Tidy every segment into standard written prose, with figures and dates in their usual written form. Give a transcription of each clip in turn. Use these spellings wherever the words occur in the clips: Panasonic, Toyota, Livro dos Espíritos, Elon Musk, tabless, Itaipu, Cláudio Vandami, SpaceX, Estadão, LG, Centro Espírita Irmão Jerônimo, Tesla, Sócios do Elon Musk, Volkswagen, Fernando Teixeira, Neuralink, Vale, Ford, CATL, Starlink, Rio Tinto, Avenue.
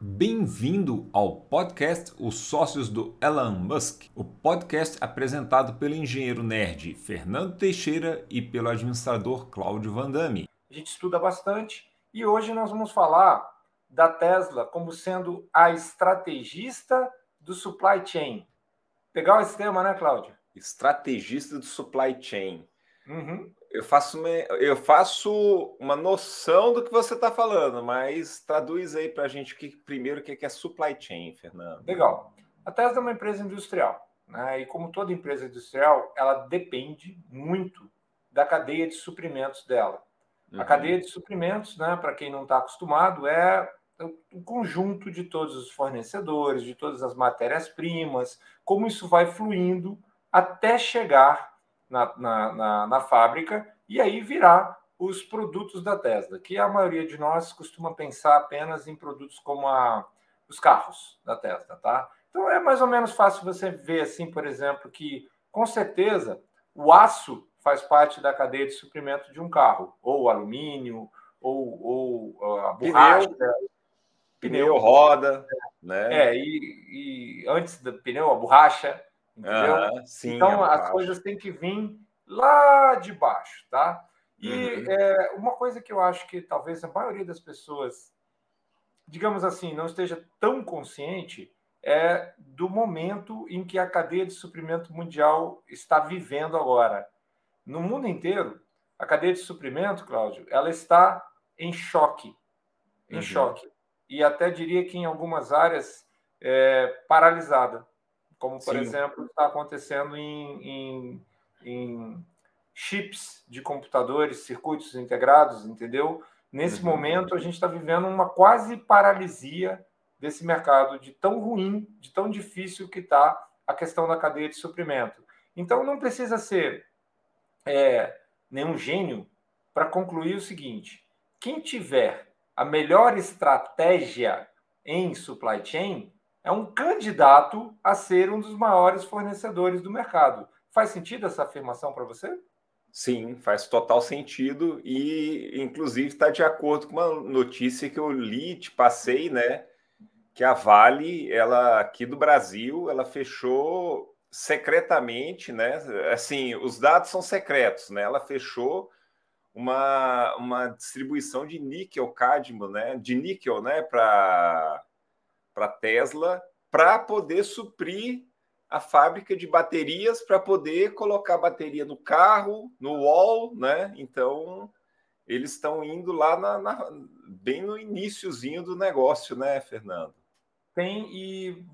Bem-vindo ao podcast Os Sócios do Elon Musk, o podcast apresentado pelo engenheiro nerd Fernando Teixeira e pelo administrador Cláudio Vandami. A gente estuda bastante e hoje nós vamos falar da Tesla como sendo a estrategista do supply chain. Legal esse tema, né, Cláudio? Estrategista do supply chain. Uhum. Eu faço uma noção do que você está falando, mas traduz aí para a gente o que é supply chain, Fernando. Legal. A Tesla é uma empresa industrial, né? E como toda empresa industrial, ela depende muito da cadeia de suprimentos dela. Uhum. A cadeia de suprimentos, né, para quem não está acostumado, é o conjunto de todos os fornecedores, de todas as matérias-primas, como isso vai fluindo até chegar na fábrica e aí virar os produtos da Tesla, que a maioria de nós costuma pensar apenas em produtos como os carros da Tesla, tá? Então é mais ou menos fácil você ver assim, por exemplo, que com certeza o aço faz parte da cadeia de suprimento de um carro, ou o alumínio, ou a borracha, pneu, roda, né? E antes do pneu, a borracha. Entendeu? Sim, então, as coisas têm que vir lá de baixo, tá? E uma coisa que eu acho que talvez a maioria das pessoas, digamos assim, não esteja tão consciente é do momento em que a cadeia de suprimento mundial está vivendo agora. No mundo inteiro, a cadeia de suprimento, Cláudio, ela está em choque. Em choque. E até diria que em algumas áreas paralisada. Como, por exemplo, está acontecendo em chips de computadores, circuitos integrados, entendeu? Nesse momento, a gente está vivendo uma quase paralisia desse mercado, de tão ruim, de tão difícil que está a questão da cadeia de suprimento. Então, não precisa ser nenhum gênio para concluir o seguinte: quem tiver a melhor estratégia em supply chain é um candidato a ser um dos maiores fornecedores do mercado. Faz sentido essa afirmação para você? Sim, faz total sentido e, inclusive, está de acordo com uma notícia que eu li, te passei, né? Que a Vale, ela aqui do Brasil, ela fechou secretamente, né? Assim, os dados são secretos, né? Ela fechou uma distribuição de níquel, cádmio, né? De níquel, né? Para Tesla, para poder suprir a fábrica de baterias, para poder colocar a bateria no carro, no wall, né? Então, eles estão indo lá bem no iniciozinho do negócio, né, Fernando? Tem, e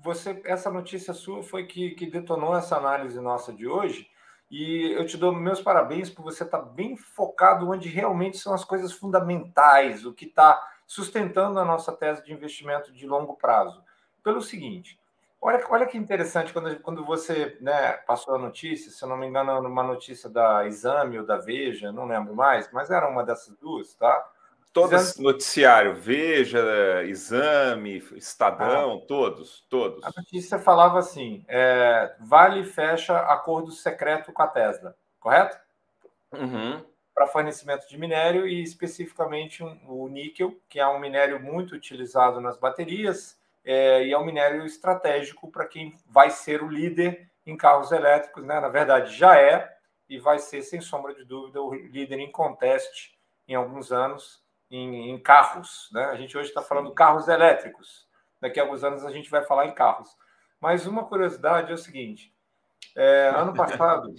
essa notícia sua foi que detonou essa análise nossa de hoje, e eu te dou meus parabéns por você estar bem focado onde realmente são as coisas fundamentais, o que está sustentando a nossa tese de investimento de longo prazo. Pelo seguinte, olha que interessante, quando você, né, passou a notícia, se eu não me engano, uma notícia da Exame ou da Veja, não lembro mais, mas era uma dessas duas, tá? Todos noticiário, Veja, Exame, Estadão, todos. A notícia falava assim, Vale fecha acordo secreto com a Tesla, correto? Uhum. Para fornecimento de minério e especificamente o níquel, que é um minério muito utilizado nas baterias e é um minério estratégico para quem vai ser o líder em carros elétricos, né? Na verdade, já é e vai ser, sem sombra de dúvida, o líder em contest em alguns anos em carros, né? A gente hoje está falando carros elétricos. Daqui a alguns anos a gente vai falar em carros. Mas uma curiosidade é o seguinte. Ano passado...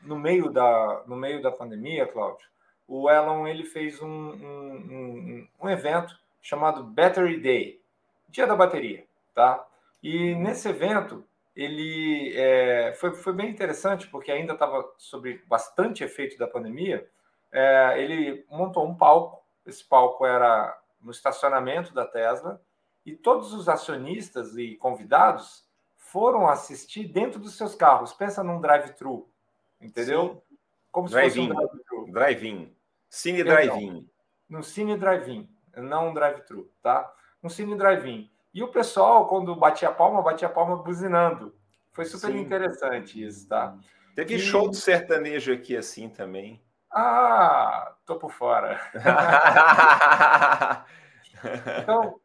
No meio da pandemia, Cláudio, o Elon ele fez um evento chamado Battery Day, Dia da Bateria, tá? E nesse evento ele foi bem interessante porque ainda estava sob bastante efeito da pandemia. Ele montou um palco. Esse palco era no estacionamento da Tesla e todos os acionistas e convidados foram assistir dentro dos seus carros. Pensa num drive-thru. Entendeu? Sim. Como se fosse um drive-in. Cine drive-in. Um cine drive-in, não um drive-thru, tá? Um cine drive-in. E o pessoal, quando batia a palma buzinando. Foi super interessante isso, tá? Teve show de sertanejo aqui assim também. Ah, tô por fora. Então,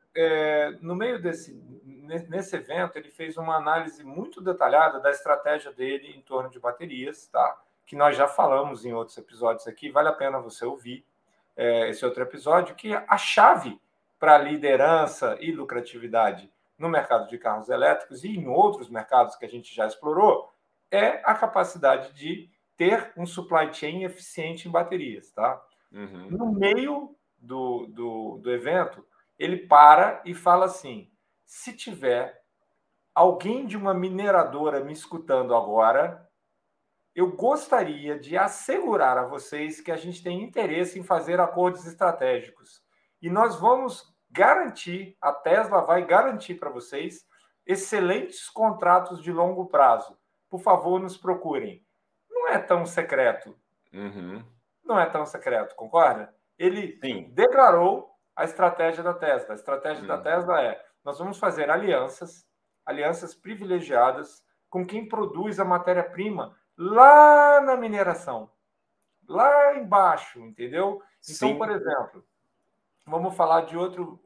no meio nesse evento, ele fez uma análise muito detalhada da estratégia dele em torno de baterias, tá? Que nós já falamos em outros episódios aqui, vale a pena você ouvir esse outro episódio, que a chave para liderança e lucratividade no mercado de carros elétricos e em outros mercados que a gente já explorou é a capacidade de ter um supply chain eficiente em baterias, tá? Uhum. No meio do evento, ele para e fala assim: se tiver alguém de uma mineradora me escutando agora, eu gostaria de assegurar a vocês que a gente tem interesse em fazer acordos estratégicos. E nós vamos garantir, a Tesla vai garantir para vocês excelentes contratos de longo prazo. Por favor, nos procurem. Não é tão secreto. Uhum. Não é tão secreto, concorda? Ele Sim. declarou a estratégia da Tesla. A estratégia da Tesla é: nós vamos fazer alianças privilegiadas com quem produz a matéria-prima lá na mineração, lá embaixo, entendeu? Então, Sim. por exemplo, vamos falar de outro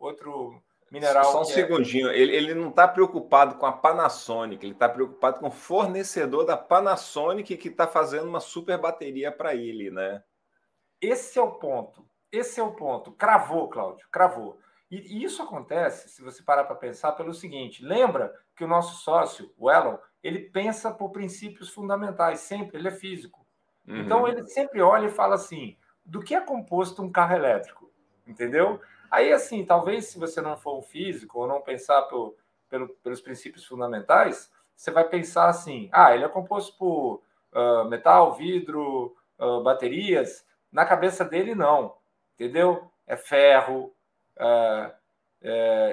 mineral. Só um segundinho, ele não está preocupado com a Panasonic, ele está preocupado com o fornecedor da Panasonic que está fazendo uma super bateria para ele, né? Esse é o ponto. Cravou, Cláudio, cravou. E isso acontece, se você parar para pensar, pelo seguinte: lembra que o nosso sócio, o Elon, ele pensa por princípios fundamentais, sempre, ele é físico. Uhum. Então, ele sempre olha e fala assim: do que é composto um carro elétrico? Entendeu? Aí, assim, talvez se você não for um físico ou não pensar pelos princípios fundamentais, você vai pensar assim: ah, ele é composto por metal, vidro, baterias. Na cabeça dele, não. Entendeu? É ferro,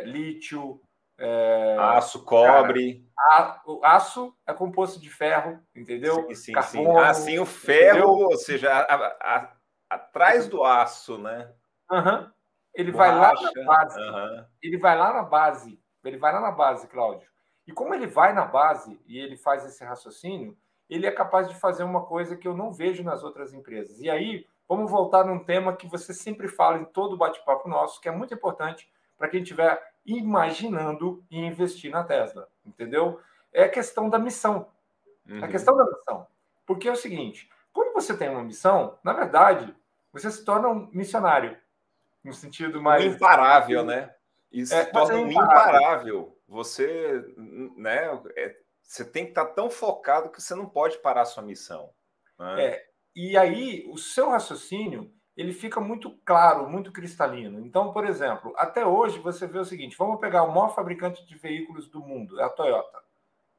lítio, aço, cobre. O aço é composto de ferro, entendeu? Sim, sim, carbono, sim. Assim, o ferro, entendeu? Ou seja, atrás do aço, né? Uhum. Ele vai lá na base. Uhum. Ele vai lá na base, Cláudio. E como ele vai na base e ele faz esse raciocínio, ele é capaz de fazer uma coisa que eu não vejo nas outras empresas. E aí, vamos voltar num tema que você sempre fala em todo bate-papo nosso, que é muito importante para quem estiver imaginando em investir na Tesla, entendeu? É a questão da missão. Uhum. É a questão da missão. Porque é o seguinte: quando você tem uma missão, na verdade, você se torna um missionário, no sentido mais... Imparável, né? Isso se torna imparável. Você, né, você tem que estar tão focado que você não pode parar a sua missão, né? E aí, o seu raciocínio, ele fica muito claro, muito cristalino. Então, por exemplo, até hoje você vê o seguinte: vamos pegar o maior fabricante de veículos do mundo, é a Toyota,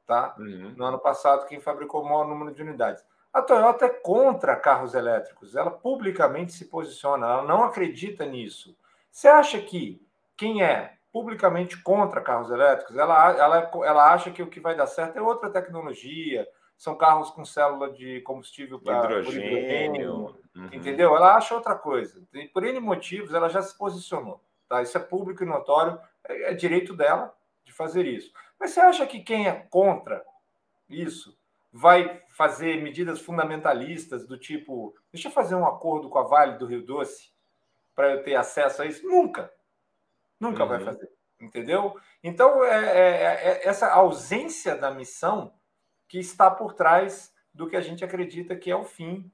tá? Uhum. No ano passado, quem fabricou o maior número de unidades. A Toyota é contra carros elétricos, ela publicamente se posiciona, ela não acredita nisso. Você acha que quem é publicamente contra carros elétricos, ela acha que o que vai dar certo é outra tecnologia, são carros com célula de combustível para hidrogênio, uhum. entendeu? Ela acha outra coisa. E por N motivos, ela já se posicionou, tá? Isso é público e notório, é direito dela de fazer isso. Mas você acha que quem é contra isso vai fazer medidas fundamentalistas do tipo: deixa eu fazer um acordo com a Vale do Rio Doce para eu ter acesso a isso? Nunca. Nunca uhum. vai fazer, entendeu? Então, essa ausência da missão que está por trás do que a gente acredita que é o fim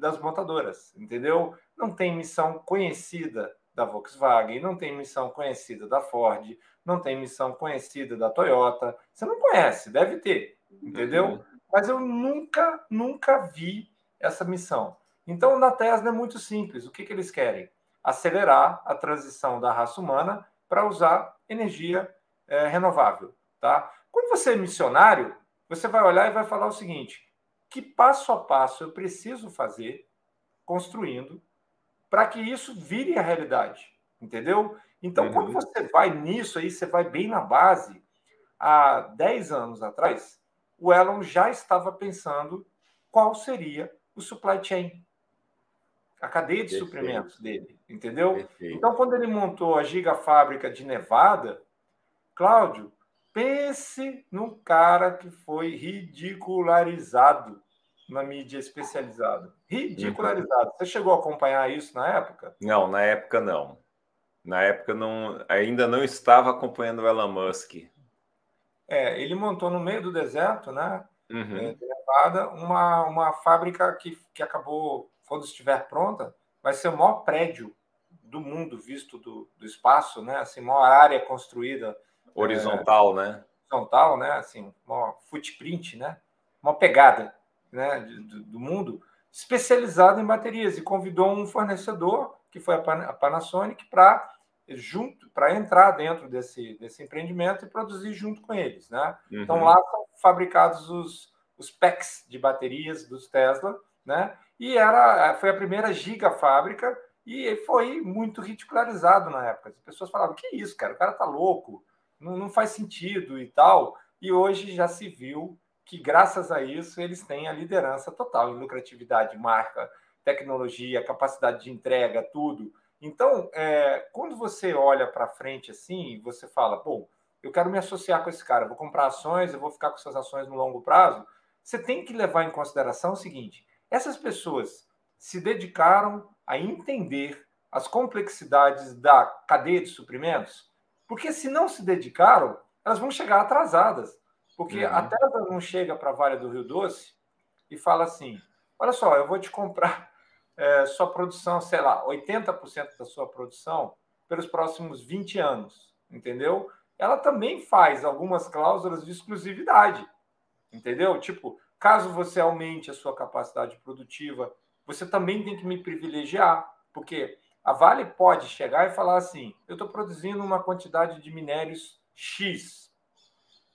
das montadoras, entendeu? Não tem missão conhecida da Volkswagen, não tem missão conhecida da Ford, não tem missão conhecida da Toyota. Você não conhece, deve ter, entendeu? Uhum. Mas eu nunca vi essa missão. Então, na Tesla é muito simples. O que eles querem? Acelerar a transição da raça humana para usar energia renovável, tá? Quando você é missionário, você vai olhar e vai falar o seguinte: que passo a passo eu preciso fazer, construindo, para que isso vire a realidade, entendeu? Então, uhum. quando você vai nisso aí, você vai bem na base. Há 10 anos atrás, o Elon já estava pensando qual seria o supply chain, a cadeia de Perfeito. Suprimentos dele, entendeu? Perfeito. Então, quando ele montou a gigafábrica de Nevada, Cláudio, pense num cara que foi ridicularizado na mídia especializada. Ridicularizado. Você chegou a acompanhar isso na época? Não, na época não. Na época ainda não estava acompanhando o Elon Musk. É, ele montou no meio do deserto, né? Uhum. Nevada, uma fábrica que acabou, quando estiver pronta, vai ser o maior prédio do mundo visto do espaço, né? Assim, maior área construída horizontal, né? Horizontal, né? Assim, maior footprint, né? Uma pegada, né? Do mundo, especializado em baterias, e convidou um fornecedor que foi a Panasonic para entrar dentro desse empreendimento e produzir junto com eles, né? Uhum. Então lá são fabricados os packs de baterias dos Tesla, né? E foi a primeira gigafábrica e foi muito ridicularizado na época. As pessoas falavam: "Que isso, cara? O cara tá louco, não faz sentido" e tal. E hoje já se viu que, graças a isso, eles têm a liderança total em lucratividade, marca, tecnologia, capacidade de entrega, tudo. Então, quando você olha para frente assim, você fala: "Bom, eu quero me associar com esse cara, eu vou comprar ações, eu vou ficar com essas ações no longo prazo", você tem que levar em consideração o seguinte: essas pessoas se dedicaram a entender as complexidades da cadeia de suprimentos, porque se não se dedicaram, elas vão chegar atrasadas. Porque a Tesla não chega para a Vale do Rio Doce e fala assim: "Olha só, eu vou te comprar sua produção, sei lá, 80% da sua produção pelos próximos 20 anos, entendeu?" Ela também faz algumas cláusulas de exclusividade, entendeu? Tipo, caso você aumente a sua capacidade produtiva, você também tem que me privilegiar, porque a Vale pode chegar e falar assim: "Eu estou produzindo uma quantidade de minérios X",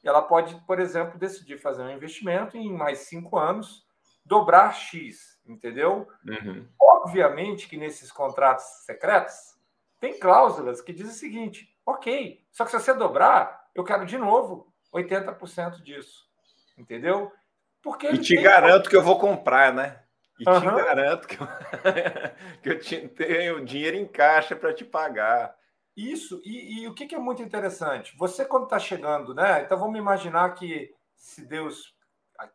e ela pode, por exemplo, decidir fazer um investimento e em mais 5 anos dobrar X, entendeu? Uhum. Obviamente que nesses contratos secretos tem cláusulas que dizem o seguinte: "Ok, só que se você dobrar, eu quero de novo 80% disso", entendeu? Porque e te garanto que eu vou comprar, né? E te garanto que eu tenho dinheiro em caixa para te pagar. Isso, e o que é muito interessante? Você, quando está chegando, né? Então vamos imaginar que, se Deus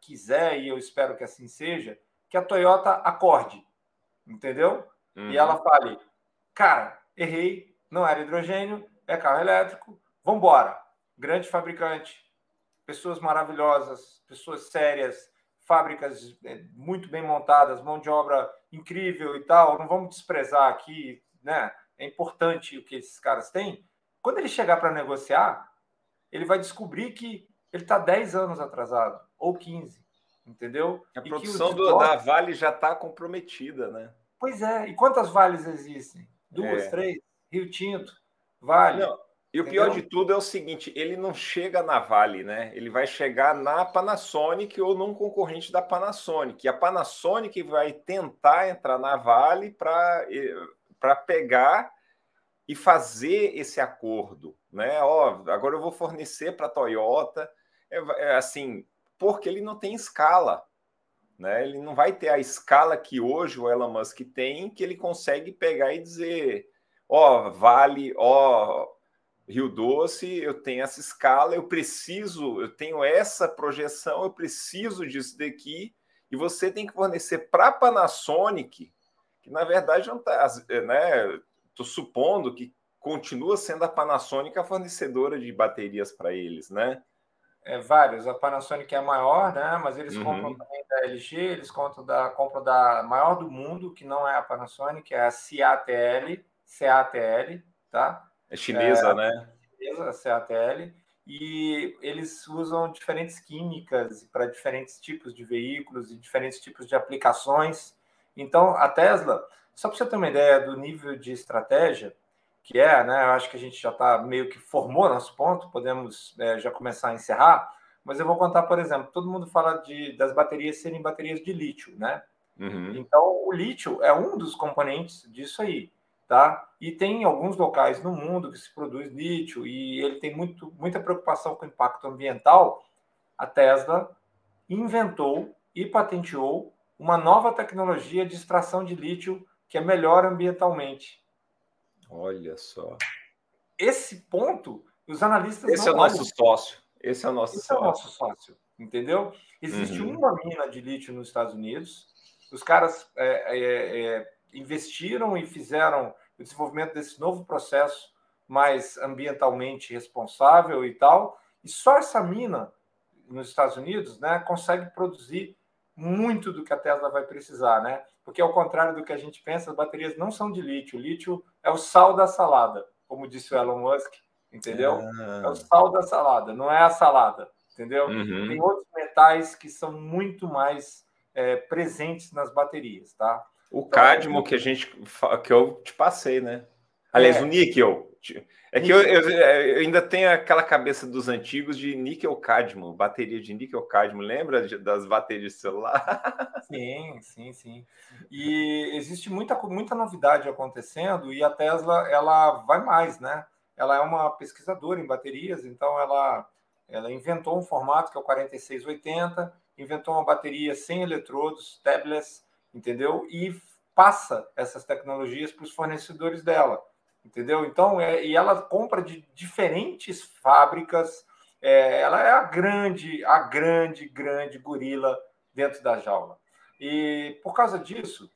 quiser, e eu espero que assim seja, que a Toyota acorde, entendeu? Uhum. E ela fale: "Cara, errei, não era hidrogênio, é carro elétrico, vamos embora. Grande fabricante, pessoas maravilhosas, pessoas sérias, fábricas muito bem montadas, mão de obra incrível e tal, não vamos desprezar aqui, né? É importante o que esses caras têm." Quando ele chegar para negociar, ele vai descobrir que ele está 10 anos atrasado, ou 15, entendeu? A produção da Vale já está comprometida, né? Pois é. E quantas Vales existem? 2, 3? Rio Tinto, Vale. Não, e o pior de tudo é o seguinte: ele não chega na Vale, né? Ele vai chegar na Panasonic ou num concorrente da Panasonic. E a Panasonic vai tentar entrar na Vale para pegar e fazer esse acordo, né? "Ó, agora eu vou fornecer para a Toyota", assim, porque ele não tem escala, né? Ele não vai ter a escala que hoje o Elon Musk tem, que ele consegue pegar e dizer: "Ó, Vale, ó, Rio Doce, eu tenho essa escala, eu tenho essa projeção, eu preciso disso daqui", e você tem que fornecer para a Panasonic, que na verdade não está, né? Estou supondo que continua sendo a Panasonic a fornecedora de baterias para eles, né? Vários. A Panasonic é a maior, né? Mas eles compram também da LG, eles compram da maior do mundo, que não é a Panasonic, é a CATL, tá? É chinesa, né? Chinesa, a CATL. E eles usam diferentes químicas para diferentes tipos de veículos e diferentes tipos de aplicações. Então, a Tesla, só para você ter uma ideia do nível de estratégia que é, né? Eu acho que a gente já meio que formou nosso ponto, podemos já começar a encerrar, mas eu vou contar, por exemplo, todo mundo fala das baterias serem baterias de lítio, né? Uhum. Então, o lítio é um dos componentes disso aí, tá? E tem alguns locais no mundo que se produz lítio e ele tem muita preocupação com o impacto ambiental. A Tesla inventou e patenteou uma nova tecnologia de extração de lítio que é melhor ambientalmente. Olha só. Esse ponto, os analistas... Esse é o nosso sócio. Esse é o nosso sócio, entendeu? Existe uma mina de lítio nos Estados Unidos. Os caras investiram e fizeram o desenvolvimento desse novo processo mais ambientalmente responsável e tal. E só essa mina, nos Estados Unidos, né, consegue produzir muito do que a Tesla vai precisar, né? Porque, ao contrário do que a gente pensa, as baterias não são de lítio. O lítio é o sal da salada, como disse o Elon Musk, entendeu? É o sal da salada, não é a salada, entendeu? Uhum. Tem outros metais que são muito mais presentes nas baterias, tá? O então, cádmio que eu te passei, né? Aliás, o níquel. É que eu ainda tenho aquela cabeça dos antigos de níquel-cádmio, bateria de níquel-cádmio, lembra das baterias de celular? Sim. E existe muita novidade acontecendo e a Tesla, ela vai mais, né? Ela é uma pesquisadora em baterias, então ela inventou um formato que é o 4680, inventou uma bateria sem eletrodos, tabless, entendeu? E passa essas tecnologias para os fornecedores dela. Entendeu? Então, e ela compra de diferentes fábricas, ela é a grande gorila dentro da jaula. E por causa disso,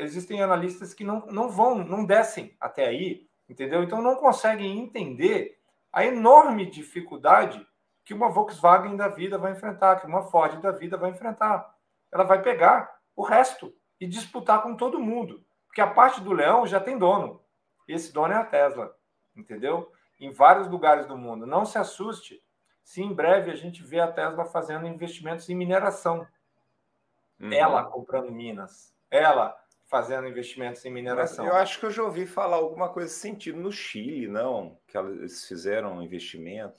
existem analistas que não descem até aí, entendeu? Então não conseguem entender a enorme dificuldade que uma Volkswagen da vida vai enfrentar, que uma Ford da vida vai enfrentar. Ela vai pegar o resto e disputar com todo mundo, porque a parte do leão já tem dono. Esse dono é a Tesla, entendeu? Em vários lugares do mundo. Não se assuste se em breve a gente vê a Tesla fazendo investimentos em mineração. Ela comprando minas. Ela fazendo investimentos em mineração. Mas eu acho que eu já ouvi falar alguma coisa nesse sentido no Chile, não? Que eles fizeram um investimento.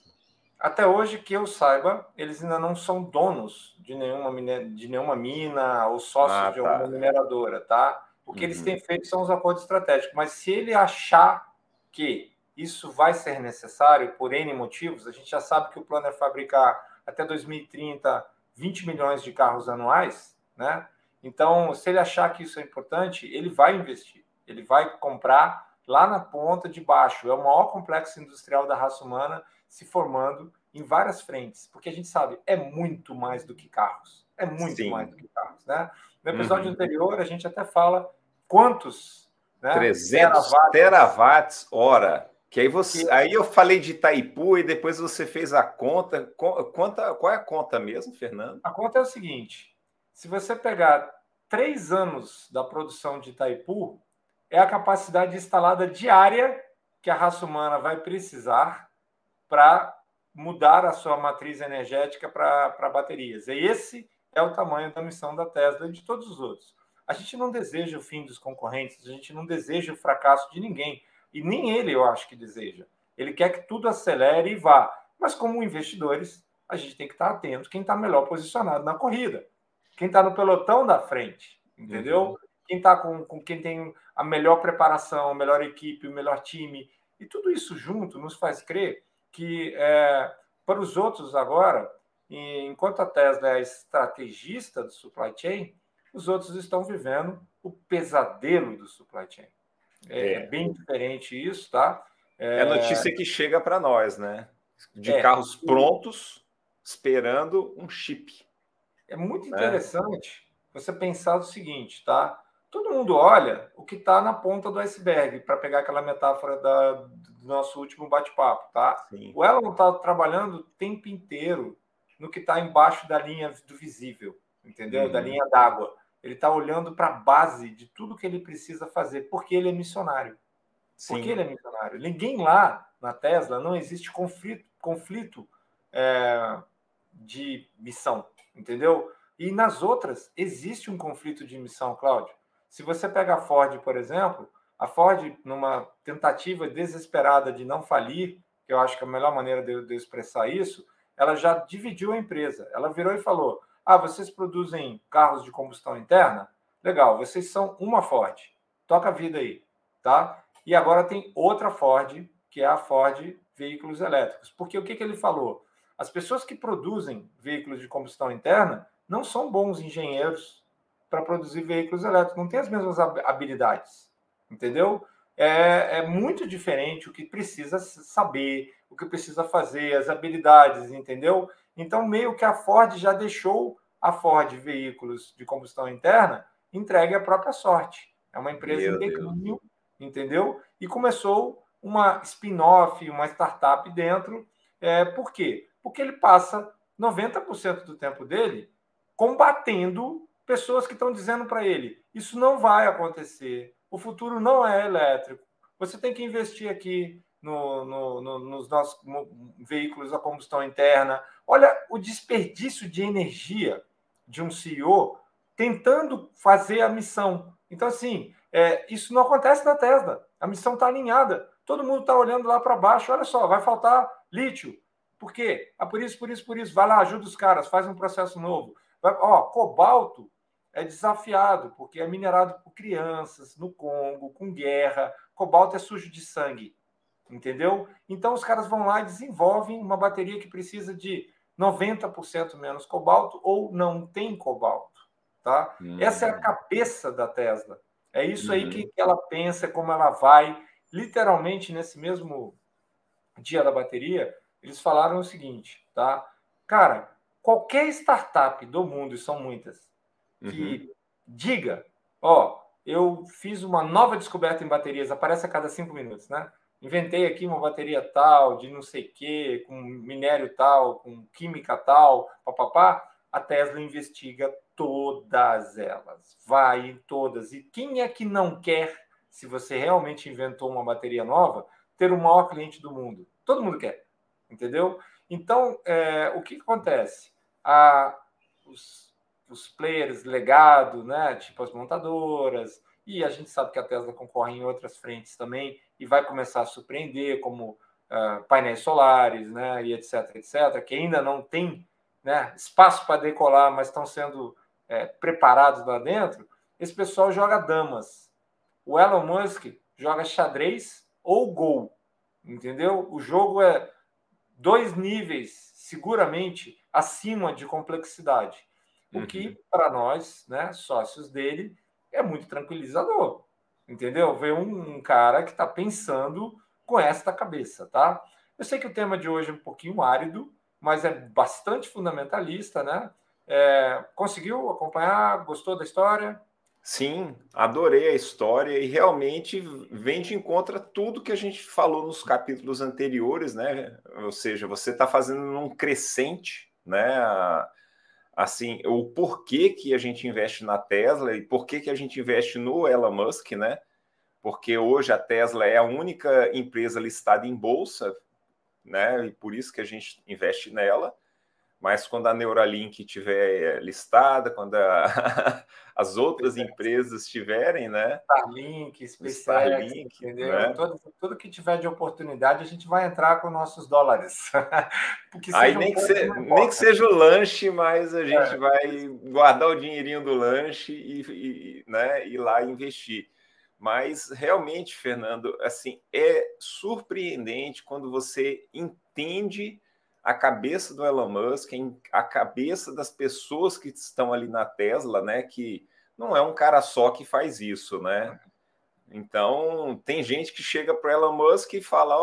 Até hoje, que eu saiba, eles ainda não são donos de nenhuma mina ou sócios de alguma mineradora, tá? O que eles têm feito são os acordos estratégicos. Mas se ele achar que isso vai ser necessário por N motivos, a gente já sabe que o plano é fabricar até 2030 20 milhões de carros anuais, né? Então, se ele achar que isso é importante, ele vai investir. Ele vai comprar lá na ponta de baixo. É o maior complexo industrial da raça humana se formando em várias frentes. Porque a gente sabe, é muito mais do que carros. É muito mais do que carros, né? No episódio anterior, a gente até fala quantos... Né, 300 terawatts-hora. Que aí aí eu falei de Itaipu e depois você fez a conta. Qual é a conta mesmo, Fernando? A conta é o seguinte. Se você pegar 3 anos da produção de Itaipu, é a capacidade instalada diária que a raça humana vai precisar para mudar a sua matriz energética para baterias. E esse... é o tamanho da missão da Tesla e de todos os outros. A gente não deseja o fim dos concorrentes, a gente não deseja o fracasso de ninguém. E nem ele, eu acho, que deseja. Ele quer que tudo acelere e vá. Mas como investidores, a gente tem que estar atento quem está melhor posicionado na corrida. Quem está no pelotão da frente, entendeu? Quem está com quem tem a melhor preparação, a melhor equipe, o melhor time. E tudo isso junto nos faz crer que para os outros agora... Enquanto a Tesla é a estrategista do supply chain, os outros estão vivendo o pesadelo do supply chain. É bem diferente isso, tá? É a notícia que chega para nós, né? De carros prontos, esperando um chip. É muito interessante você pensar o seguinte, tá? Todo mundo olha o que está na ponta do iceberg, para pegar aquela metáfora do nosso último bate-papo, tá? Sim. O Elon está trabalhando o tempo inteiro no que está embaixo da linha do visível, entendeu? Da linha d'água. Ele está olhando para a base de tudo que ele precisa fazer, porque ele é missionário. Sim. Porque ele é missionário. Ninguém lá na Tesla, não existe conflito de missão, entendeu? E nas outras, existe um conflito de missão, Cláudio. Se você pega a Ford, por exemplo, a Ford, numa tentativa desesperada de não falir, que eu acho que é a melhor maneira de eu expressar isso, ela já dividiu a empresa. Ela virou e falou, vocês produzem carros de combustão interna? Legal, vocês são uma Ford. Toca a vida aí, tá? E agora tem outra Ford, que é a Ford Veículos Elétricos. Porque o que ele falou? As pessoas que produzem veículos de combustão interna não são bons engenheiros para produzir veículos elétricos. Não têm as mesmas habilidades, entendeu? É muito diferente o que precisa saber, o que precisa fazer, as habilidades, entendeu? Então, meio que a Ford já deixou a Ford Veículos de Combustão Interna entregue à própria sorte. É uma empresa em declínio entendeu? E começou uma spin-off, uma startup dentro. Por quê? Porque ele passa 90% do tempo dele combatendo pessoas que estão dizendo para ele: isso não vai acontecer, o futuro não é elétrico, você tem que investir aqui nos nossos veículos a combustão interna. Olha o desperdício de energia de um CEO tentando fazer a missão. Então, assim, isso não acontece na Tesla. A missão está alinhada. Todo mundo está olhando lá para baixo. Olha só, vai faltar lítio. Por quê? Ah, por isso. Vai lá, ajuda os caras, faz um processo novo. Cobalto é desafiado, porque é minerado por crianças, no Congo, com guerra. Cobalto é sujo de sangue, entendeu? Então, os caras vão lá e desenvolvem uma bateria que precisa de 90% menos cobalto ou não tem cobalto, tá? Essa é a cabeça da Tesla. É isso aí que ela pensa, como ela vai. Literalmente, nesse mesmo dia da bateria, eles falaram o seguinte, tá? Cara, qualquer startup do mundo, e são muitas, que diga, eu fiz uma nova descoberta em baterias, aparece a cada 5 minutos, né? Inventei aqui uma bateria tal, de não sei o quê, com minério tal, com química tal, papapá. A Tesla investiga todas elas, vai em todas. E quem é que não quer, se você realmente inventou uma bateria nova, ter o maior cliente do mundo? Todo mundo quer, entendeu? Então, o que acontece? Os players legado, né, tipo as montadoras, e a gente sabe que a Tesla concorre em outras frentes também e vai começar a surpreender, como painéis solares, né, e etc., que ainda não tem, né, espaço para decolar, mas estão sendo preparados lá dentro. Esse pessoal joga damas. O Elon Musk joga xadrez ou gol, entendeu? O jogo é 2 níveis, seguramente, acima de complexidade. O que, para nós, né, sócios dele, é muito tranquilizador, entendeu? Ver um cara que está pensando com esta cabeça, tá? Eu sei que o tema de hoje é um pouquinho árido, mas é bastante fundamentalista, né? Conseguiu acompanhar? Gostou da história? Sim, adorei a história e realmente vem de encontro a tudo que a gente falou nos capítulos anteriores, né? Ou seja, você está fazendo um crescente, né? Assim, o porquê que a gente investe na Tesla e porquê que a gente investe no Elon Musk, né? Porque hoje a Tesla é a única empresa listada em bolsa, né? E por isso que a gente investe nela. Mas quando a Neuralink estiver listada, quando as outras empresas estiverem, né? Starlink, SpaceX, entendeu? Né? Tudo que tiver de oportunidade, a gente vai entrar com nossos dólares. Aí nem que seja o lanche, mas a gente vai guardar o dinheirinho do lanche e ir lá investir. Mas realmente, Fernando, assim, é surpreendente quando você entende a cabeça do Elon Musk, a cabeça das pessoas que estão ali na Tesla, né? Que não é um cara só que faz isso, né? Então, tem gente que chega para o Elon Musk e fala,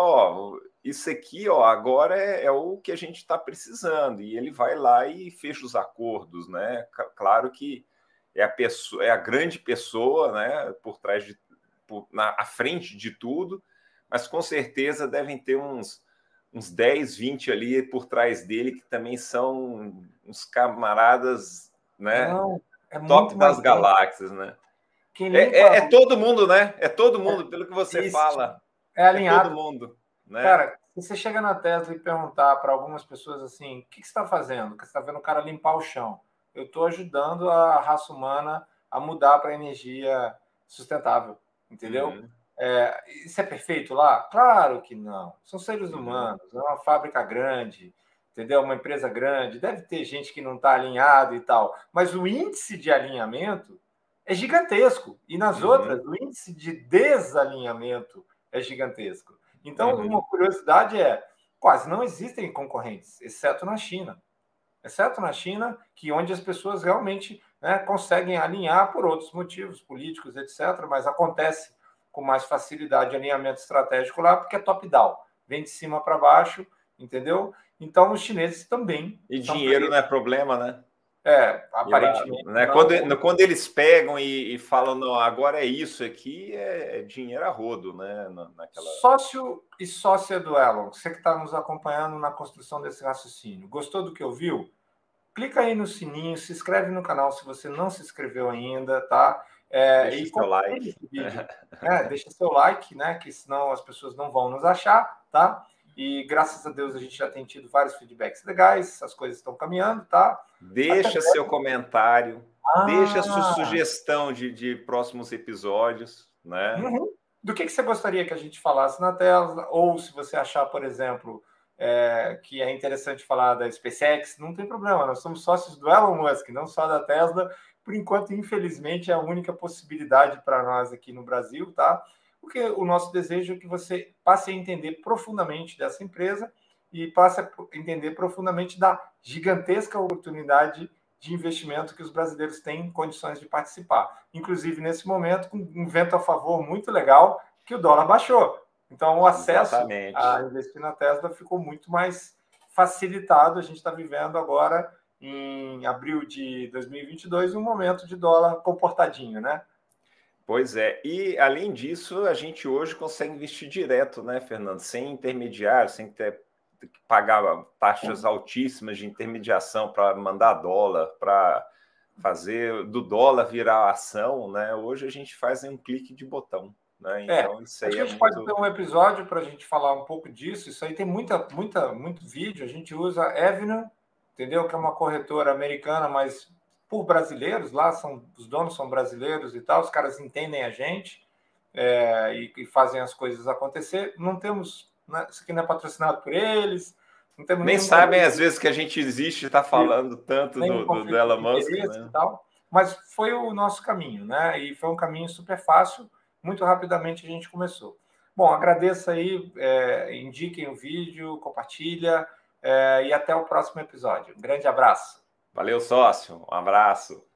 isso aqui, agora é o que a gente está precisando. E ele vai lá e fecha os acordos, né? Claro que é a grande pessoa, né? Por trás à frente de tudo, mas com certeza devem ter uns 10, 20 ali por trás dele, que também são uns camaradas, né? Não, top das galáxias, né? É todo mundo, né? É todo mundo, pelo que você fala. É alinhado. É todo mundo, né? Cara, se você chega na Tesla e perguntar para algumas pessoas assim, o que você está fazendo? Você está vendo o cara limpar o chão. Eu estou ajudando a raça humana a mudar para energia sustentável, entendeu? Isso é perfeito lá? Claro que não. São seres humanos, é uma fábrica grande, entendeu? Uma empresa grande. Deve ter gente que não está alinhada e tal. Mas o índice de alinhamento é gigantesco. E nas outras, o índice de desalinhamento é gigantesco. Então, uma curiosidade quase não existem concorrentes, exceto na China. Exceto na China, que onde as pessoas realmente, né, conseguem alinhar por outros motivos, políticos, etc. Mas acontece com mais facilidade alinhamento estratégico lá, porque é top-down, vem de cima para baixo, entendeu? Então, os chineses também... E dinheiro não é problema, né? É, aparentemente. Né? Quando eles pegam e falam, não, agora é isso aqui, é dinheiro a rodo, né? Naquela... Sócio e sócia do Elon, você que está nos acompanhando na construção desse raciocínio, gostou do que ouviu? Clica aí no sininho, se inscreve no canal se você não se inscreveu ainda, tá? Deixa seu like. Deixa seu like, né? Que senão as pessoas não vão nos achar, tá? E graças a Deus a gente já tem tido vários feedbacks legais, as coisas estão caminhando, tá? Deixa seu comentário, deixa sua sugestão de próximos episódios, né? Uhum. Do que você gostaria que a gente falasse na tela? Ou se você achar, por exemplo, que é interessante falar da SpaceX, não tem problema, nós somos sócios do Elon Musk, não só da Tesla. Por enquanto, infelizmente, é a única possibilidade para nós aqui no Brasil, tá? Porque o nosso desejo é que você passe a entender profundamente dessa empresa e passe a entender profundamente da gigantesca oportunidade de investimento que os brasileiros têm condições de participar. Inclusive, nesse momento, com um vento a favor muito legal, que o dólar baixou. Então, o acesso a investir na Tesla ficou muito mais facilitado. A gente está vivendo agora, em abril de 2022, um momento de dólar comportadinho, né? Pois é, e além disso, a gente hoje consegue investir direto, né, Fernando? Sem intermediário, sem ter que pagar taxas altíssimas de intermediação para mandar dólar, para fazer do dólar virar ação, né? Hoje a gente faz um clique de botão, né? Então, isso aí a gente pode ter um episódio para a gente falar um pouco disso. Isso aí tem muito vídeo. A gente usa a Avenue, entendeu? Que é uma corretora americana, mas por brasileiros, lá os donos são brasileiros e tal, os caras entendem a gente e fazem as coisas acontecer. Não temos, né, isso aqui não é patrocinado por eles, não temos nem sabem às vezes que a gente existe e está falando tanto do Elon Musk, né? E tal, mas foi o nosso caminho, né? E foi um caminho super fácil, muito rapidamente a gente começou. Bom, agradeço aí, indiquem o vídeo, compartilha e até o próximo episódio. Um grande abraço. Valeu, sócio. Um abraço.